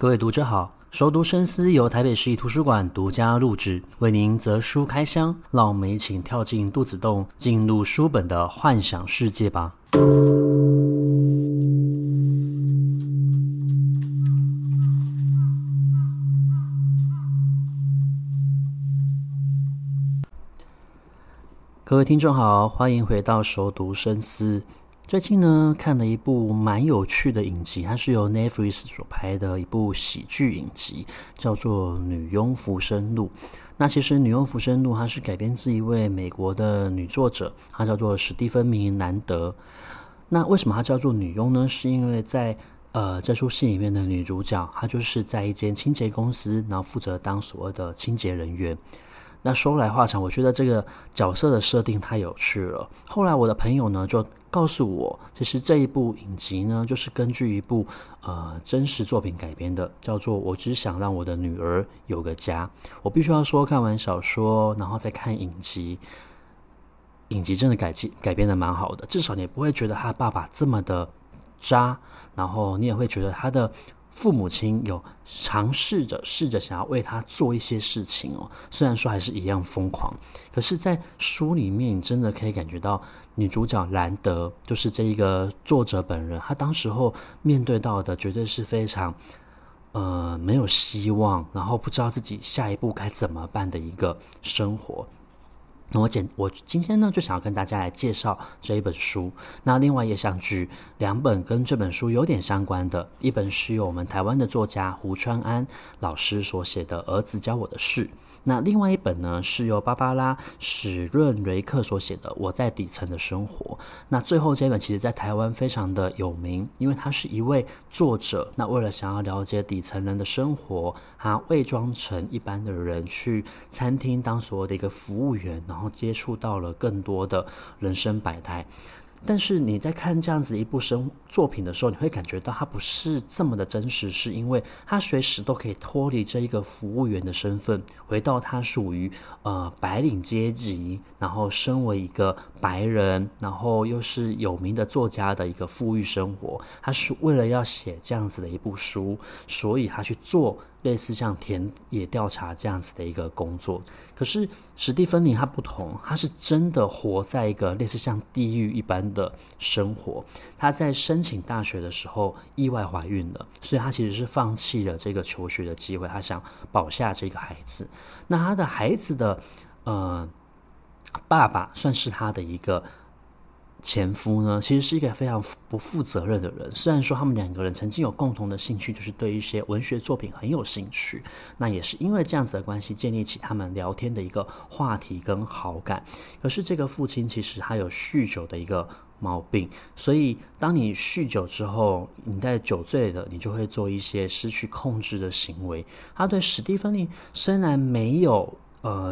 各位读者好，熟读深思由台北市立图书馆独家录制，为您择书开箱，让我们一起跳进肚子洞，进入书本的幻想世界吧。各位听众好，欢迎回到熟读深思。最近呢，看了一部蛮有趣的影集，它是由 Netflix 所拍的一部喜剧影集，叫做《女佣浮生录》。那其实《女佣浮生录》它是改编自一位美国的女作者，她叫做史蒂芬·明南德。那为什么她叫做女佣呢？是因为在这出戏里面的女主角，她就是在一间清洁公司，然后负责当所谓的清洁人员。那说来话长，我觉得这个角色的设定太有趣了。后来我的朋友呢就告诉我，其实这一部影集呢就是根据一部真实作品改编的，叫做《我只想让我的女儿有个家》。我必须要说，看完小说然后再看影集，影集真的改编的蛮好的，至少你不会觉得他爸爸这么的渣，然后你也会觉得他的父母亲有试着想要为他做一些事情哦，虽然说还是一样疯狂，可是在书里面你真的可以感觉到女主角兰德，就是这一个作者本人，她当时候面对到的绝对是非常没有希望，然后不知道自己下一步该怎么办的一个生活。那我今天呢就想要跟大家来介绍这一本书，那另外也想举两本跟这本书有点相关的，一本是由我们台湾的作家胡川安老师所写的《儿子教我的事》，那另外一本呢是由芭芭拉·史润瑞克所写的《我在底层的生活》。那最后这本其实在台湾非常的有名，因为他是一位作者，那为了想要了解底层人的生活，他伪装成一般的人去餐厅当所有的一个服务员，然后接触到了更多的人生百态。但是你在看这样子一部作品的时候，你会感觉到它不是这么的真实，是因为它随时都可以脱离这一个服务员的身份，回到它属于白领阶级，然后身为一个白人，然后又是有名的作家的一个富裕生活。他是为了要写这样子的一部书，所以他去做类似像田野调查这样子的一个工作。可是史蒂芬妮他不同，他是真的活在一个类似像地狱一般的生活。他在申请大学的时候意外怀孕了，所以他其实是放弃了这个求学的机会，他想保下这个孩子。那他的孩子的爸爸算是他的一个前夫呢，其实是一个非常不负责任的人。虽然说他们两个人曾经有共同的兴趣，就是对一些文学作品很有兴趣，那也是因为这样子的关系建立起他们聊天的一个话题跟好感。可是这个父亲其实他有酗酒的一个毛病，所以当你酗酒之后，你在酒醉了，你就会做一些失去控制的行为。他对史蒂芬妮虽然没有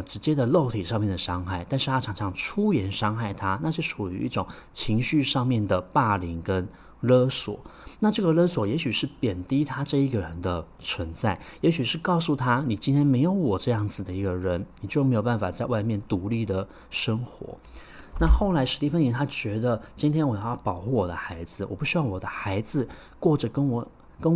直接的肉体上面的伤害，但是他常常出言伤害他，那是属于一种情绪上面的霸凌跟勒索。那这个勒索也许是贬低他这一个人的存在，也许是告诉他，你今天没有我这样子的一个人，你就没有办法在外面独立的生活。那后来史蒂芬妮他觉得，今天我要保护我的孩子，我不希望我的孩子过着跟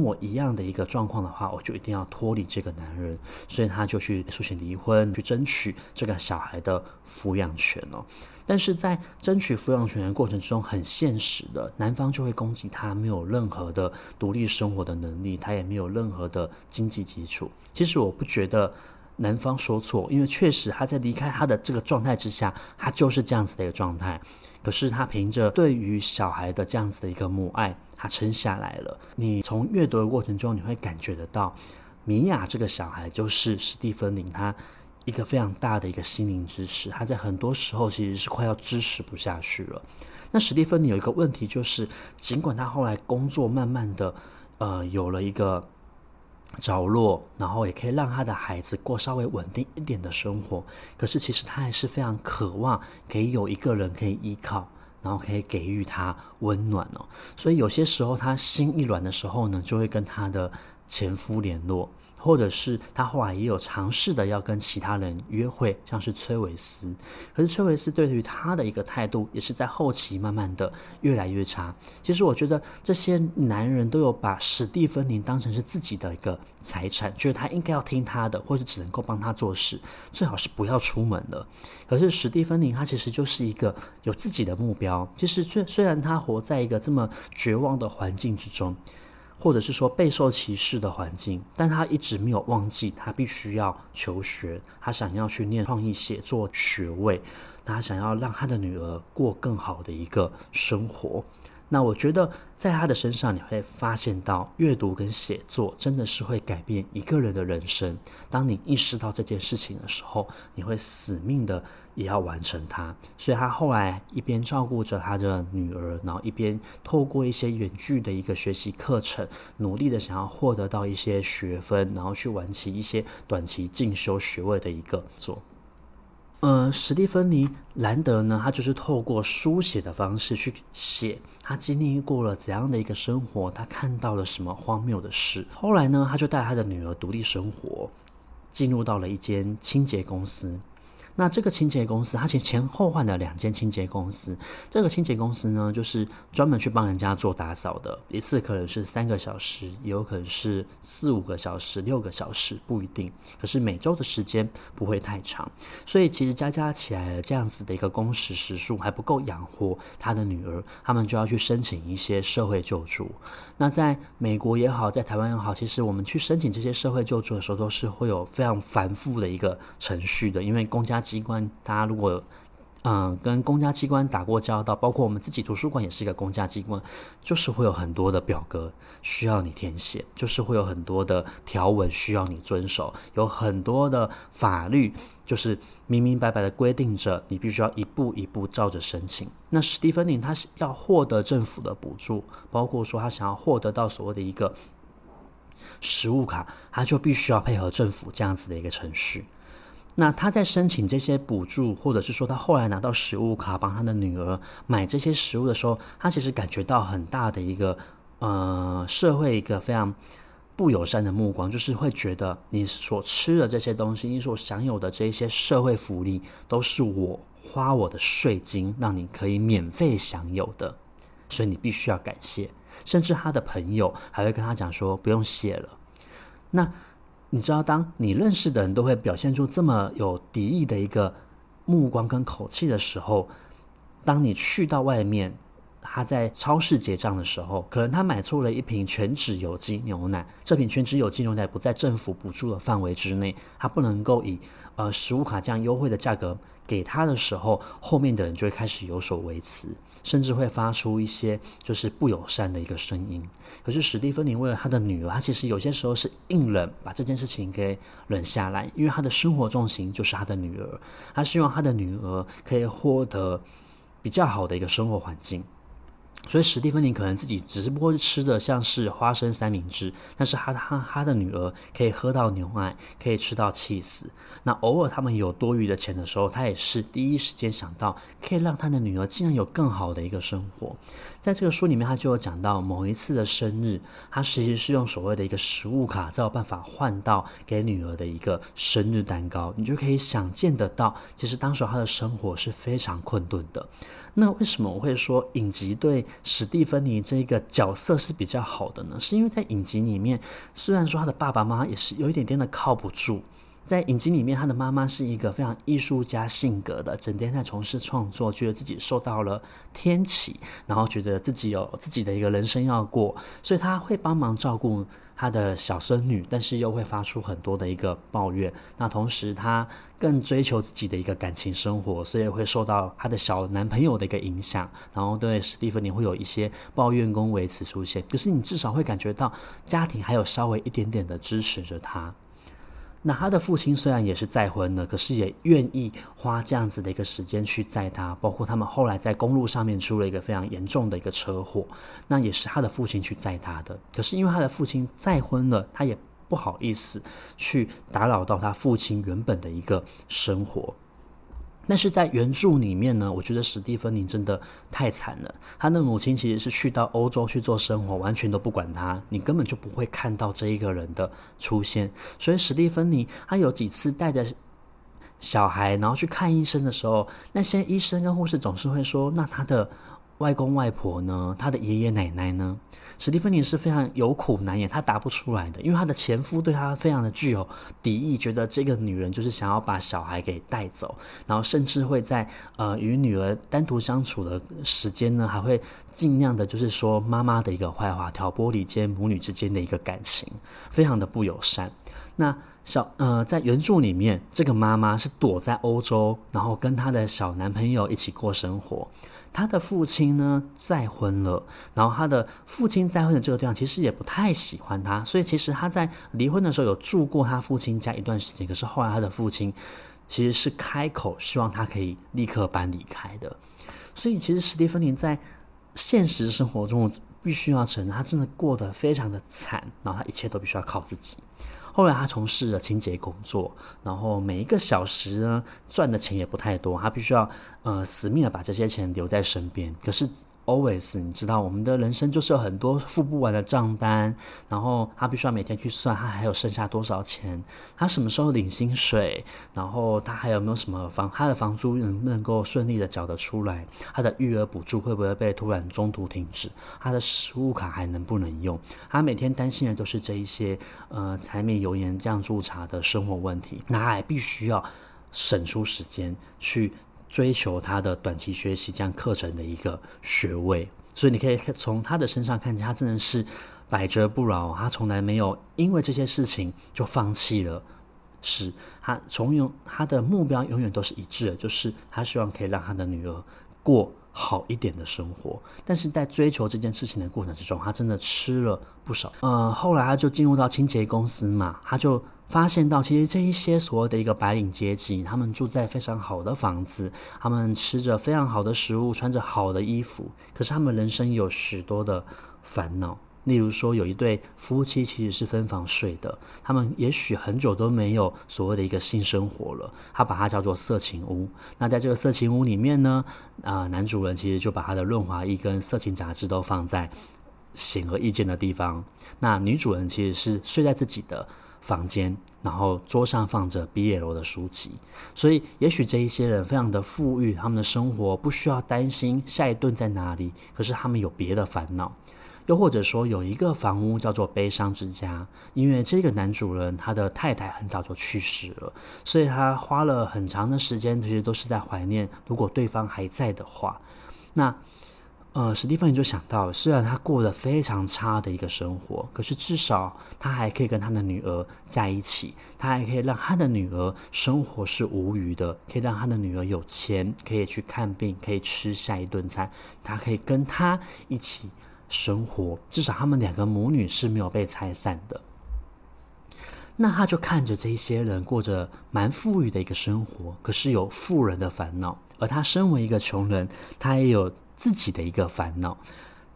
我一样的一个状况的话，我就一定要脱离这个男人，所以他就去诉请离婚，去争取这个小孩的抚养权哦。但是在争取抚养权的过程中，很现实的，男方就会攻击他没有任何的独立生活的能力，他也没有任何的经济基础。其实我不觉得男方说错，因为确实他在离开他的这个状态之下，他就是这样子的一个状态。可是他凭着对于小孩的这样子的一个母爱，他撑下来了。你从阅读的过程中，你会感觉得到，米娅这个小孩就是史蒂芬妮他一个非常大的一个心灵支持，他在很多时候其实是快要支持不下去了。那史蒂芬妮有一个问题就是，尽管他后来工作慢慢的有了一个着落，然后也可以让他的孩子过稍微稳定一点的生活，可是其实他还是非常渴望可以有一个人可以依靠，然后可以给予他温暖哦。所以有些时候他心一软的时候呢，就会跟他的前夫联络，或者是他后来也有尝试的要跟其他人约会，像是崔维斯。可是崔维斯对于他的一个态度也是在后期慢慢的越来越差。其实我觉得这些男人都有把史蒂芬宁当成是自己的一个财产，觉得他应该要听他的，或是只能够帮他做事，最好是不要出门了。可是史蒂芬宁他其实就是一个有自己的目标，其实虽然他活在一个这么绝望的环境之中，或者是说备受歧视的环境，但他一直没有忘记他必须要求学，他想要去念创意写作学位，他想要让他的女儿过更好的一个生活。那我觉得在他的身上你会发现到，阅读跟写作真的是会改变一个人的人生。当你意识到这件事情的时候，你会死命的也要完成它。所以他后来一边照顾着他的女儿，然后一边透过一些远距的一个学习课程，努力的想要获得到一些学分，然后去完成一些短期进修学位的一个做。史蒂芬妮·兰德呢，他就是透过书写的方式去写他经历过了怎样的一个生活，他看到了什么荒谬的事。后来呢，他就带他的女儿独立生活，进入到了一间清洁公司。那这个清洁公司，他前后换了2间清洁公司。这个清洁公司呢，就是专门去帮人家做打扫的，一次可能是3个小时，也有可能是4、5个小时、6个小时，不一定。可是每周的时间不会太长，所以其实加起来这样子的一个工时时数还不够养活他的女儿，他们就要去申请一些社会救助。那在美国也好，在台湾也好，其实我们去申请这些社会救助的时候，都是会有非常繁复的一个程序的，因为公家机关，大家如果跟公家机关打过交道，包括我们自己图书馆也是一个公家机关，就是会有很多的表格需要你填写，就是会有很多的条文需要你遵守，有很多的法律就是明明白白的规定着你必须要一步一步照着申请。那史蒂芬宁他要获得政府的补助，包括说他想要获得到所谓的一个食物卡，他就必须要配合政府这样子的一个程序。那他在申请这些补助，或者是说他后来拿到食物卡帮他的女儿买这些食物的时候，他其实感觉到很大的一个社会一个非常不友善的目光，就是会觉得你所吃的这些东西，你所享有的这些社会福利，都是我花我的税金让你可以免费享有的，所以你必须要感谢。甚至他的朋友还会跟他讲说不用谢了。那你知道，当你认识的人都会表现出这么有敌意的一个目光跟口气的时候，当你去到外面，他在超市结账的时候，可能他买错了一瓶全脂有机牛奶，这瓶全脂有机牛奶不在政府补助的范围之内，他不能够以食物卡这样优惠的价格给他的时候，后面的人就会开始有所维持，甚至会发出一些就是不友善的一个声音。可是史蒂芬妮为了他的女儿，他其实有些时候是硬忍把这件事情给忍下来，因为他的生活重心就是他的女儿，他希望他的女儿可以获得比较好的一个生活环境。所以史蒂芬妮可能自己只不过吃的像是花生三明治，但是他的女儿可以喝到牛奶，可以吃到cheese。那偶尔他们有多余的钱的时候，他也是第一时间想到可以让他的女儿尽量有更好的一个生活。在这个书里面他就有讲到，某一次的生日，他其实是用所谓的一个食物卡才有办法换到给女儿的一个生日蛋糕。你就可以想见得到，其实当时他的生活是非常困顿的。那为什么我会说影集对史蒂芬妮这个角色是比较好的呢？是因为在影集里面，虽然说他的爸爸妈妈也是有一点点的靠不住，在影集里面他的妈妈是一个非常艺术家性格的，整天在从事创作，觉得自己受到了天启，然后觉得自己有自己的一个人生要过，所以他会帮忙照顾他的小孙女，但是又会发出很多的一个抱怨。那同时他更追求自己的一个感情生活，所以会受到他的小男朋友的一个影响，然后对史蒂芬妮会有一些抱怨跟维持出现。可是你至少会感觉到家庭还有稍微一点点的支持着他。那他的父亲虽然也是再婚了，可是也愿意花这样子的一个时间去载他，包括他们后来在公路上面出了一个非常严重的一个车祸，那也是他的父亲去载他的。可是因为他的父亲再婚了，他也不好意思去打扰到他父亲原本的一个生活。但是在原著里面呢，我觉得史蒂芬妮真的太惨了，她的母亲其实是去到欧洲去做生活，完全都不管她，你根本就不会看到这一个人的出现。所以史蒂芬妮她有几次带着小孩然后去看医生的时候，那些医生跟护士总是会说，那她的外公外婆呢，她的爷爷奶奶呢？史蒂芬妮是非常有苦难言，她答不出来的，因为她的前夫对她非常的具有敌意，觉得这个女人就是想要把小孩给带走，然后甚至会在与女儿单独相处的时间呢，还会尽量的就是说妈妈的一个坏话，挑拨离间母女之间的一个感情，非常的不友善。那在原著里面，这个妈妈是躲在欧洲，然后跟她的小男朋友一起过生活。她的父亲呢再婚了，然后她的父亲再婚的这个对象其实也不太喜欢她，所以其实她在离婚的时候有住过她父亲家一段时间，可是后来她的父亲其实是开口希望她可以立刻搬离开的。所以其实史蒂芬妮在现实生活中必须要承认，她真的过得非常的惨，然后她一切都必须要靠自己。后来他从事了清洁工作，然后每一个小时呢赚的钱也不太多，他必须要死命的把这些钱留在身边。可是 always 你知道我们的人生就是有很多付不完的账单，然后他必须要每天去算他还有剩下多少钱，他什么时候领薪水，然后他还有没有什么他的房租能不能够顺利的缴得出来，他的育儿补助会不会被突然中途停止，他的食物卡还能不能用，他每天担心的都是这一些柴米油盐酱醋茶的生活问题。那还必须要省出时间去追求他的短期学习这样课程的一个学位，所以你可以从他的身上看见，他真的是百折不挠，他从来没有因为这些事情就放弃了。是他的目标永远都是一致的，就是他希望可以让他的女儿过好一点的生活，但是在追求这件事情的过程之中，他真的吃了不少。后来他就进入到清洁公司嘛，他就发现到其实这一些所谓的一个白领阶级，他们住在非常好的房子，他们吃着非常好的食物，穿着好的衣服，可是他们人生有许多的烦恼。例如说有一对夫妻其实是分房睡的，他们也许很久都没有所谓的一个性生活了，他把它叫做色情屋。那在这个色情屋里面呢，男主人其实就把他的润滑液跟色情杂志都放在显而易见的地方，那女主人其实是睡在自己的房间，然后桌上放着 BL 的书籍。所以也许这一些人非常的富裕，他们的生活不需要担心下一顿在哪里，可是他们有别的烦恼。又或者说有一个房屋叫做悲伤之家，因为这个男主人他的太太很早就去世了，所以他花了很长的时间其实都是在怀念如果对方还在的话。那史蒂芬妮就想到，虽然他过得非常差的一个生活，可是至少他还可以跟他的女儿在一起，他还可以让他的女儿生活是无虞的，可以让他的女儿有钱，可以去看病，可以吃下一顿餐，他可以跟他一起生活，至少他们两个母女是没有被拆散的。那他就看着这些人过着蛮富裕的一个生活，可是有富人的烦恼，而他身为一个穷人，他也有自己的一个烦恼，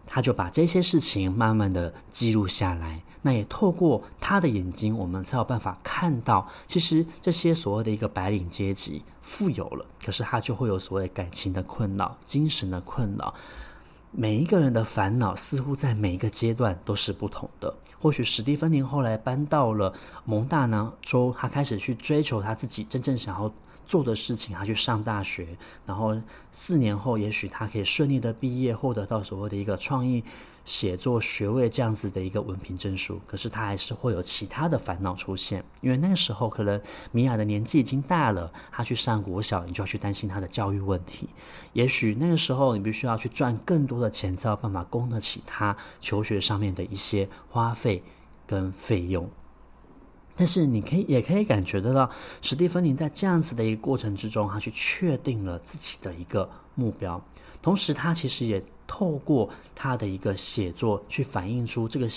他就把这些事情慢慢的记录下来。那也透过他的眼睛，我们才有办法看到，其实这些所谓的一个白领阶级富有了，可是他就会有所谓感情的困扰、精神的困扰。每一个人的烦恼似乎在每一个阶段都是不同的。或许史蒂芬妮后来搬到了蒙大拿州，他开始去追求他自己真正想要做的事情，他去上大学，然后4年后也许他可以顺利的毕业，获得到所谓的一个创意写作学位这样子的一个文凭证书，可是他还是会有其他的烦恼出现，因为那个时候可能米娅的年纪已经大了，他去上国小，你就要去担心他的教育问题，也许那个时候你必须要去赚更多的钱，才有办法供得起他求学上面的一些花费跟费用。但是你也可以感觉得到，史蒂芬妮在这样子的一个过程之中，他去确定了自己的一个目标，同时他其实也透过他的一个写作去反映出这个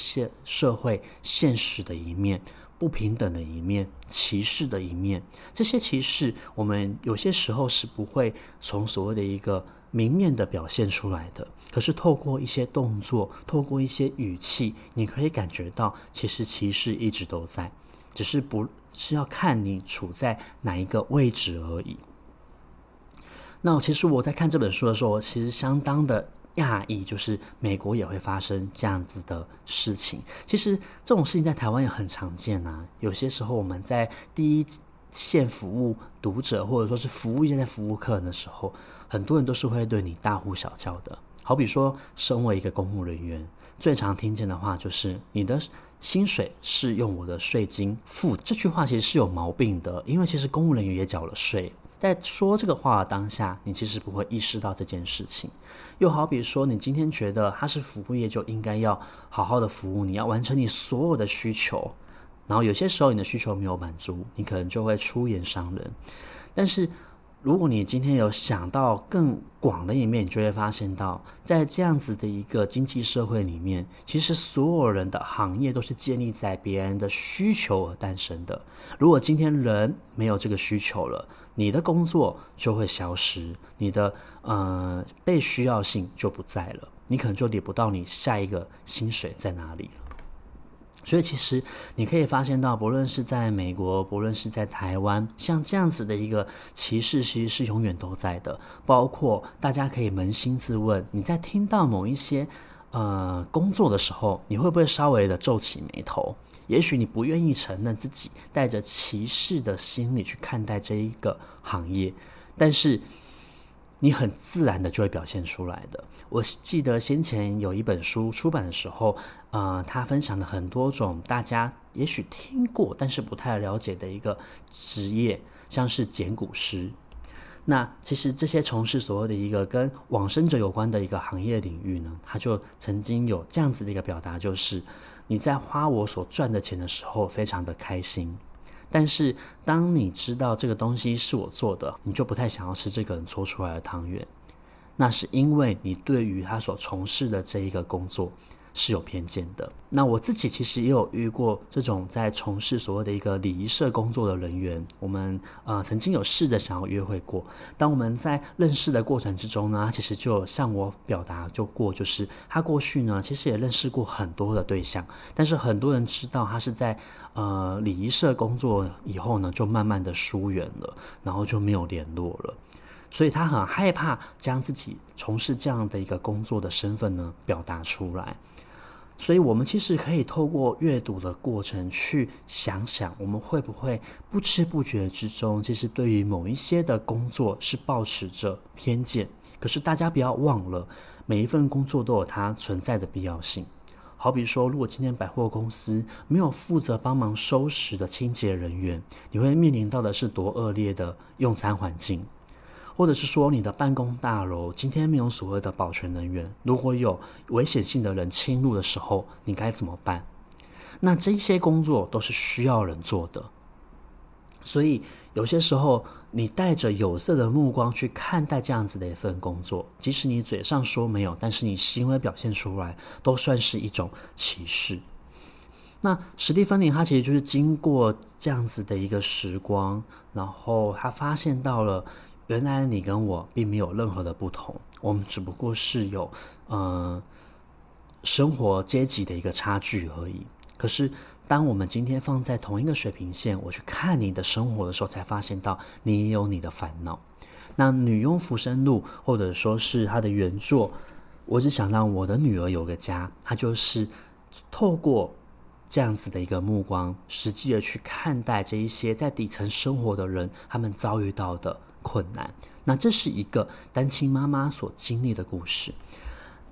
社会现实的一面，不平等的一面，歧视的一面。这些歧视我们有些时候是不会从所谓的一个明面的表现出来的，可是透过一些动作，透过一些语气，你可以感觉到其实歧视一直都在，只是不是要看你处在哪一个位置而已。那其实我在看这本书的时候，我其实相当的讶异，就是美国也会发生这样子的事情。其实这种事情在台湾也很常见啊，有些时候我们在第一线服务读者，或者说是服务业在服务客人的时候，很多人都是会对你大呼小叫的。好比说身为一个公务人员，最常听见的话就是你的薪水是用我的税金付的，这句话其实是有毛病的，因为其实公务人员也缴了税。在说这个话的当下，你其实不会意识到这件事情。又好比说你今天觉得他是服务业就应该要好好的服务你，要完成你所有的需求，然后有些时候你的需求没有满足，你可能就会出言伤人。但是如果你今天有想到更广的一面，你就会发现到在这样子的一个经济社会里面，其实所有人的行业都是建立在别人的需求而诞生的。如果今天人没有这个需求了，你的工作就会消失，你的被需要性就不在了，你可能就领不到你下一个薪水在哪里了。所以其实你可以发现到，不论是在美国，不论是在台湾，像这样子的一个歧视其实是永远都在的。包括大家可以扪心自问，你在听到某一些工作的时候，你会不会稍微的皱起眉头？也许你不愿意承认自己带着歧视的心理去看待这一个行业，但是你很自然的就会表现出来的。我记得先前有一本书出版的时候，他分享了很多种大家也许听过但是不太了解的一个职业，像是捡骨师。那其实这些从事所谓的一个跟往生者有关的一个行业领域呢，他就曾经有这样子的一个表达，就是你在花我所赚的钱的时候非常的开心，但是当你知道这个东西是我做的，你就不太想要吃这个人搓出来的汤圆。那是因为你对于他所从事的这一个工作是有偏见的。那我自己其实也有遇过这种在从事所谓的一个礼仪社工作的人员，我们曾经有试着想要约会过。当我们在认识的过程之中呢，其实就向我表达就过，就是他过去呢其实也认识过很多的对象，但是很多人知道他是在礼仪社工作以后呢，就慢慢的疏远了，然后就没有联络了。所以他很害怕将自己从事这样的一个工作的身份呢表达出来。所以我们其实可以透过阅读的过程去想想，我们会不会不知不觉之中其实对于某一些的工作是抱持着偏见。可是大家不要忘了，每一份工作都有它存在的必要性。好比说，如果今天百货公司没有负责帮忙收拾的清洁人员，你会面临到的是多恶劣的用餐环境。或者是说你的办公大楼今天没有所谓的保全人员，如果有危险性的人侵入的时候，你该怎么办？那这些工作都是需要人做的。所以有些时候你带着有色的目光去看待这样子的一份工作，即使你嘴上说没有，但是你行为表现出来都算是一种歧视。那史蒂芬妮他其实就是经过这样子的一个时光，然后他发现到了原来你跟我并没有任何的不同，我们只不过是有生活阶级的一个差距而已。可是当我们今天放在同一个水平线，我去看你的生活的时候，才发现到你也有你的烦恼。那女佣浮生录或者说是她的原作，我只想让我的女儿有个家，她就是透过这样子的一个目光，实际的去看待这一些在底层生活的人，他们遭遇到的困难。那这是一个单亲妈妈所经历的故事。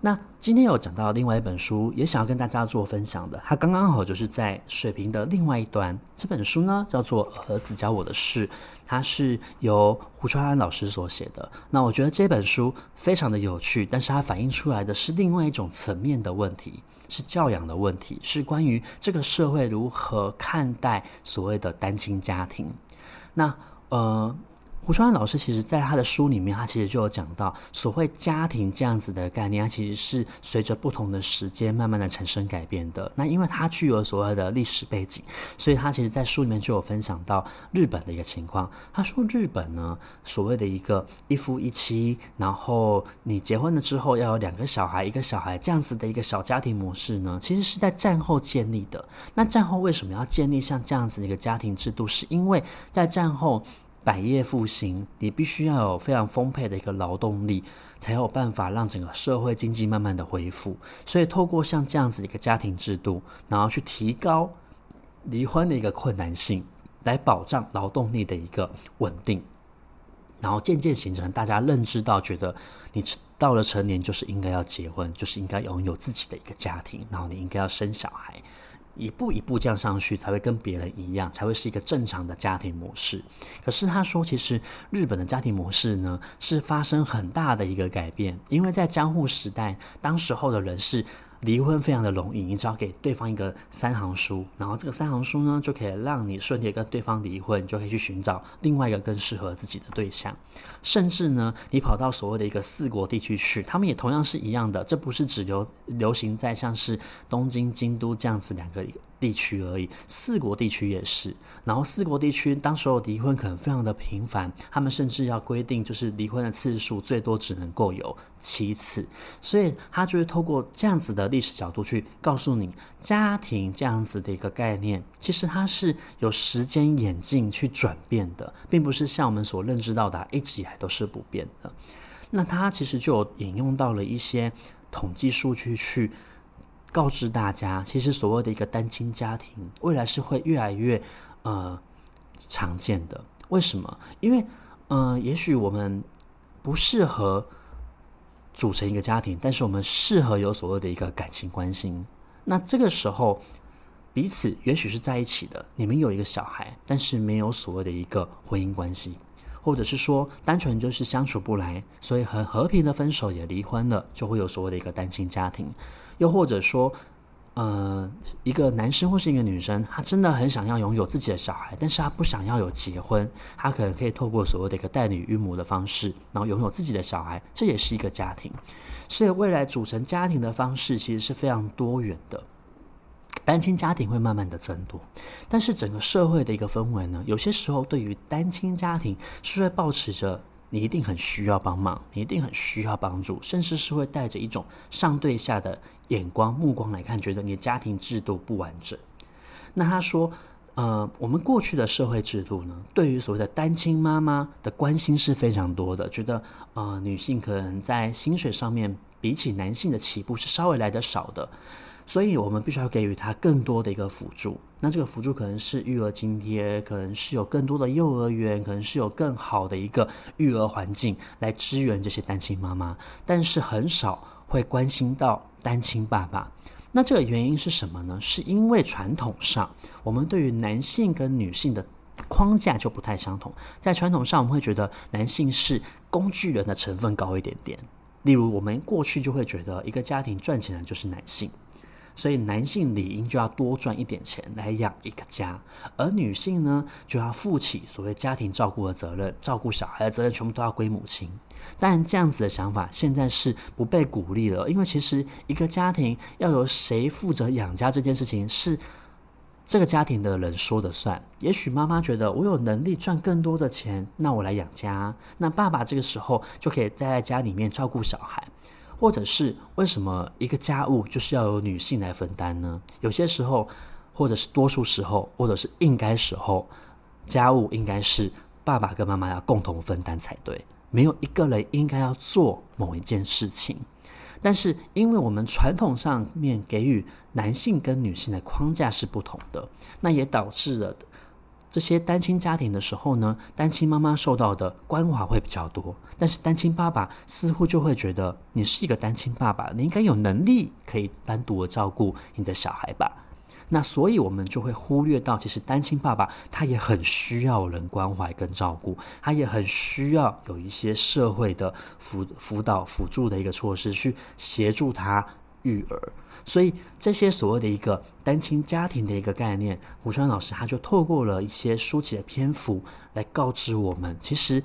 那今天有讲到另外一本书，也想要跟大家做分享的，它刚刚好就是在水平的另外一端。这本书呢叫做《儿子教我的事》，它是由胡川安老师所写的。那我觉得这本书非常的有趣，但是它反映出来的是另外一种层面的问题，是教养的问题，是关于这个社会如何看待所谓的单亲家庭。那胡川安老师其实在他的书里面，他其实就有讲到所谓家庭这样子的概念，它其实是随着不同的时间慢慢的产生改变的。那因为它具有所谓的历史背景，所以他其实在书里面就有分享到日本的一个情况。他说日本呢，所谓的一个一夫一妻，然后你结婚了之后要有2个小孩1个小孩这样子的一个小家庭模式呢，其实是在战后建立的。那战后为什么要建立像这样子的一个家庭制度，是因为在战后百业复兴，你必须要有非常丰沛的一个劳动力，才有办法让整个社会经济慢慢的恢复。所以透过像这样子一个家庭制度，然后去提高离婚的一个困难性，来保障劳动力的一个稳定，然后渐渐形成大家认知到，觉得你到了成年就是应该要结婚，就是应该拥有自己的一个家庭，然后你应该要生小孩，一步一步这样上去才会跟别人一样，才会是一个正常的家庭模式。可是他说其实日本的家庭模式呢是发生很大的一个改变，因为在江户时代，当时候的人是离婚非常的容易，你只要给对方一个3行书，然后这个3行书呢就可以让你顺利跟对方离婚，就可以去寻找另外一个更适合自己的对象。甚至呢你跑到所谓的一个4国地区去，他们也同样是一样的，这不是只流行在像是东京、京都这样子两个地区而已，4国地区也是。然后4国地区当时候离婚可能非常的频繁，他们甚至要规定就是离婚的次数最多只能够有7次。所以他就是透过这样子的历史角度去告诉你，家庭这样子的一个概念其实它是有时间演进去转变的，并不是像我们所认知到的一直以来都是不变的。那他其实就引用到了一些统计数据去告知大家，其实所谓的一个单亲家庭未来是会越来越常见的。为什么？因为也许我们不适合组成一个家庭，但是我们适合有所谓的一个感情关系。那这个时候彼此也许是在一起的，你们有一个小孩，但是没有所谓的一个婚姻关系，或者是说单纯就是相处不来，所以很和平的分手也离婚了，就会有所谓的一个单亲家庭。又或者说一个男生或是一个女生，他真的很想要拥有自己的小孩，但是他不想要有结婚，他可能可以透过所谓的一个代理育母的方式，然后拥有自己的小孩，这也是一个家庭。所以未来组成家庭的方式其实是非常多元的，单亲家庭会慢慢的增多。但是整个社会的一个氛围呢，有些时候对于单亲家庭是会抱持着你一定很需要帮忙，你一定很需要帮助，甚至是会带着一种上对下的眼光目光来看，觉得你的家庭制度不完整。那他说我们过去的社会制度呢，对于所谓的单亲妈妈的关心是非常多的，觉得女性可能在薪水上面比起男性的起步是稍微来得少的，所以我们必须要给予她更多的一个辅助。那这个辅助可能是育儿津贴，可能是有更多的幼儿园，可能是有更好的一个育儿环境来支援这些单亲妈妈，但是很少会关心到单亲爸爸。那这个原因是什么呢？是因为传统上我们对于男性跟女性的框架就不太相同。在传统上我们会觉得男性是工具人的成分高一点点，例如我们过去就会觉得一个家庭赚钱的就是男性，所以男性理应就要多赚一点钱来养一个家，而女性呢就要负起所谓家庭照顾的责任，照顾小孩的责任全部都要归母亲。当然这样子的想法现在是不被鼓励了，因为其实一个家庭要由谁负责养家这件事情是这个家庭的人说的算。也许妈妈觉得我有能力赚更多的钱，那我来养家，那爸爸这个时候就可以待在家里面照顾小孩。或者是为什么一个家务就是要由女性来分担呢？有些时候，或者是多数时候，或者是应该时候，家务应该是爸爸跟妈妈要共同分担才对，没有一个人应该要做某一件事情。但是因为我们传统上面给予男性跟女性的框架是不同的，那也导致了这些单亲家庭的时候呢，单亲妈妈受到的关怀会比较多，但是单亲爸爸似乎就会觉得你是一个单亲爸爸，你应该有能力可以单独的照顾你的小孩吧。那所以我们就会忽略到，其实单亲爸爸他也很需要人关怀跟照顾，他也很需要有一些社会的辅导辅助的一个措施去协助他育儿。所以这些所谓的一个单亲家庭的一个概念，胡川老师他就透过了一些书籍的篇幅来告知我们，其实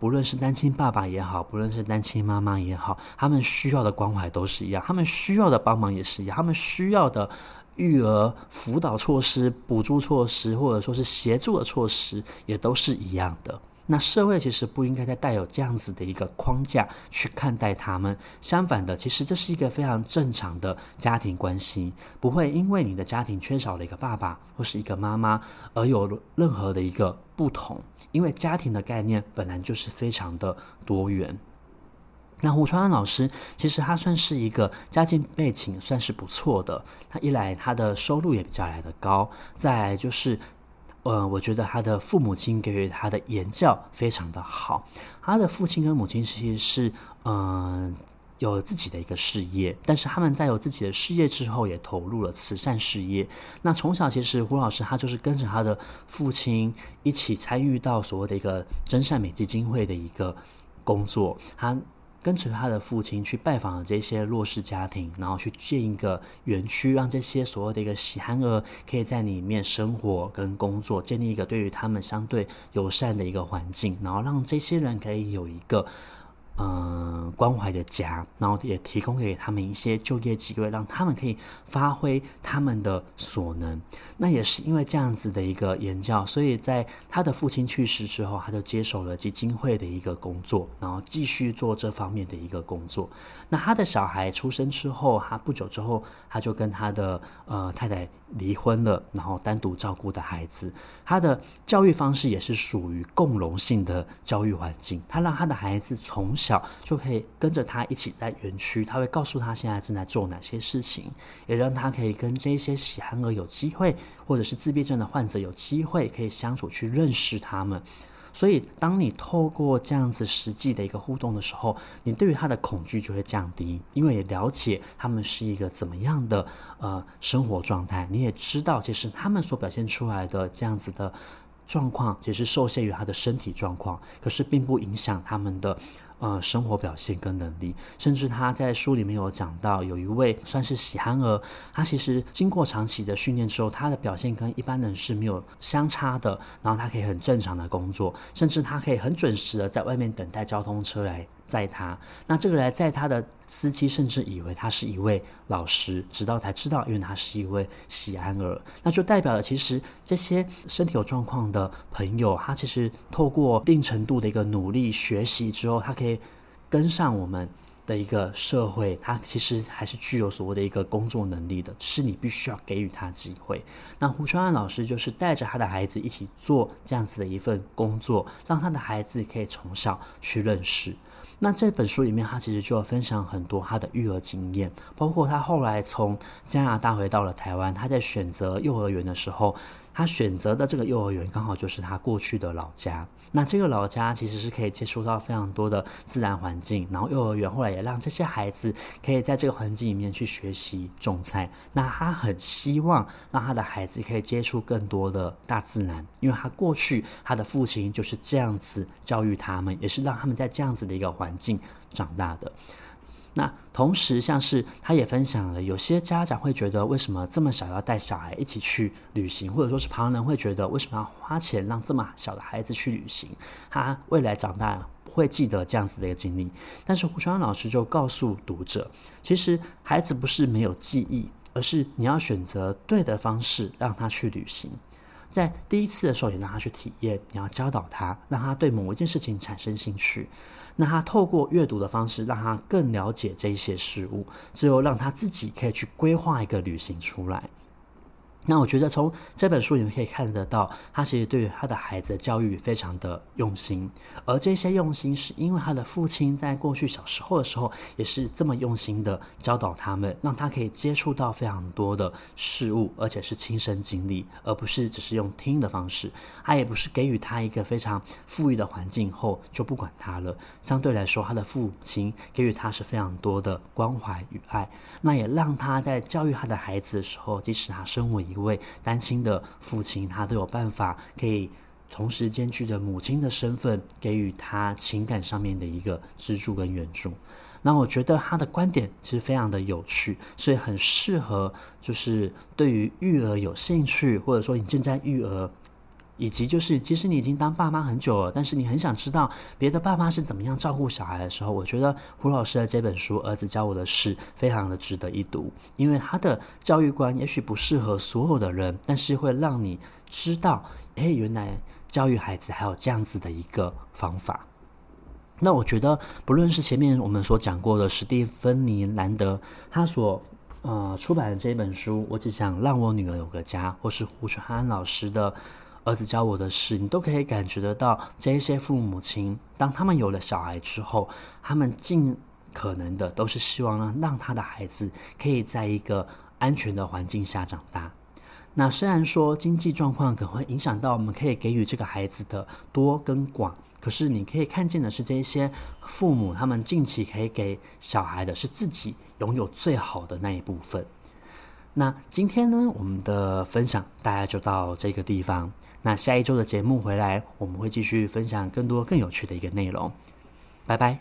不论是单亲爸爸也好，不论是单亲妈妈也好，他们需要的关怀都是一样，他们需要的帮忙也是一样，他们需要的育儿辅导措施、补助措施，或者说是协助的措施也都是一样的。那社会其实不应该再带有这样子的一个框架去看待他们，相反的，其实这是一个非常正常的家庭关系，不会因为你的家庭缺少了一个爸爸或是一个妈妈而有任何的一个不同，因为家庭的概念本来就是非常的多元。那胡传安老师其实他算是一个家境背景算是不错的，他一来他的收入也比较来得高，再来就是我觉得他的父母亲给予他的言教非常的好。他的父亲跟母亲其实是有自己的一个事业，但是他们在有自己的事业之后也投入了慈善事业。那从小其实胡老师他就是跟着他的父亲一起参与到所谓的一个真善美基金会的一个工作，他跟随他的父亲去拜访了这些弱势家庭，然后去建一个园区，让这些所有的一个喜憨儿可以在里面生活跟工作，建立一个对于他们相对友善的一个环境，然后让这些人可以有一个关怀的家，然后也提供给他们一些就业机会，让他们可以发挥他们的所能。那也是因为这样子的一个言教，所以在他的父亲去世之后，他就接手了基金会的一个工作，然后继续做这方面的一个工作。那他的小孩出生之后，他不久之后他就跟他的太太离婚了，然后单独照顾的孩子。他的教育方式也是属于共融性的教育环境，他让他的孩子从小就可以跟着他一起在园区，他会告诉他现在正在做哪些事情，也让他可以跟这些喜憨儿有机会，或者是自闭症的患者有机会可以相处，去认识他们。所以当你透过这样子实际的一个互动的时候，你对于他的恐惧就会降低，因为也了解他们是一个怎么样的生活状态，你也知道其实他们所表现出来的这样子的状况其实受限于他的身体状况，可是并不影响他们的生活表现跟能力。甚至他在书里面有讲到，有一位算是喜憨儿，他其实经过长期的训练之后，他的表现跟一般人是没有相差的，然后他可以很正常的工作，甚至他可以很准时的在外面等待交通车来载他。那这个来载他的司机甚至以为他是一位老师，直到才知道因为他是一位喜憨儿。那就代表了其实这些身体有状况的朋友，他其实透过一定程度的一个努力学习之后，他可以跟上我们的一个社会，他其实还是具有所谓的一个工作能力的，是你必须要给予他机会。那胡传安老师就是带着他的孩子一起做这样子的一份工作，让他的孩子可以从小去认识。那这本书里面他其实就有分享很多他的育儿经验，包括他后来从加拿大回到了台湾，他在选择幼儿园的时候，他选择的这个幼儿园刚好就是他过去的老家。那这个老家其实是可以接触到非常多的自然环境，然后幼儿园后来也让这些孩子可以在这个环境里面去学习种菜。那他很希望让他的孩子可以接触更多的大自然，因为他过去他的父亲就是这样子教育他们，也是让他们在这样子的一个环境长大的。那同时像是他也分享了，有些家长会觉得为什么这么小要带小孩一起去旅行，或者说是旁人会觉得为什么要花钱让这么小的孩子去旅行，他未来长大不会记得这样子的一个经历。但是胡传安老师就告诉读者，其实孩子不是没有记忆，而是你要选择对的方式让他去旅行。在第一次的时候也让他去体验，你要教导他，让他对某一件事情产生兴趣，那他透过阅读的方式让他更了解这些事物，最后让他自己可以去规划一个旅行出来。那我觉得从这本书你们可以看得到，他其实对于他的孩子的教育非常的用心，而这些用心是因为他的父亲在过去小时候的时候也是这么用心的教导他们，让他可以接触到非常多的事物，而且是亲身经历，而不是只是用听的方式。他也不是给予他一个非常富裕的环境后就不管他了，相对来说他的父亲给予他是非常多的关怀与爱，那也让他在教育他的孩子的时候，即使他身为一位单亲的父亲，他都有办法可以同时兼具着母亲的身份，给予他情感上面的一个支柱跟援助。那我觉得他的观点其实非常的有趣，所以很适合就是对于育儿有兴趣，或者说你正在育儿，以及就是其实你已经当爸妈很久了，但是你很想知道别的爸妈是怎么样照顾小孩的时候，我觉得胡老师的这本书《儿子教我的事》非常的值得一读，因为他的教育观也许不适合所有的人，但是会让你知道原来教育孩子还有这样子的一个方法。那我觉得不论是前面我们所讲过的史蒂芬妮兰德他所出版的这本书，我只想让我女儿有个家，或是胡雪安老师的儿子教我的事，你都可以感觉得到这一些父母亲当他们有了小孩之后，他们尽可能的都是希望让他的孩子可以在一个安全的环境下长大。那虽然说经济状况可能会影响到我们可以给予这个孩子的多跟广，可是你可以看见的是这些父母他们近期可以给小孩的是自己拥有最好的那一部分。那今天呢，我们的分享大概就到这个地方，那下一周的节目回来我们会继续分享更多更有趣的一个内容。拜拜。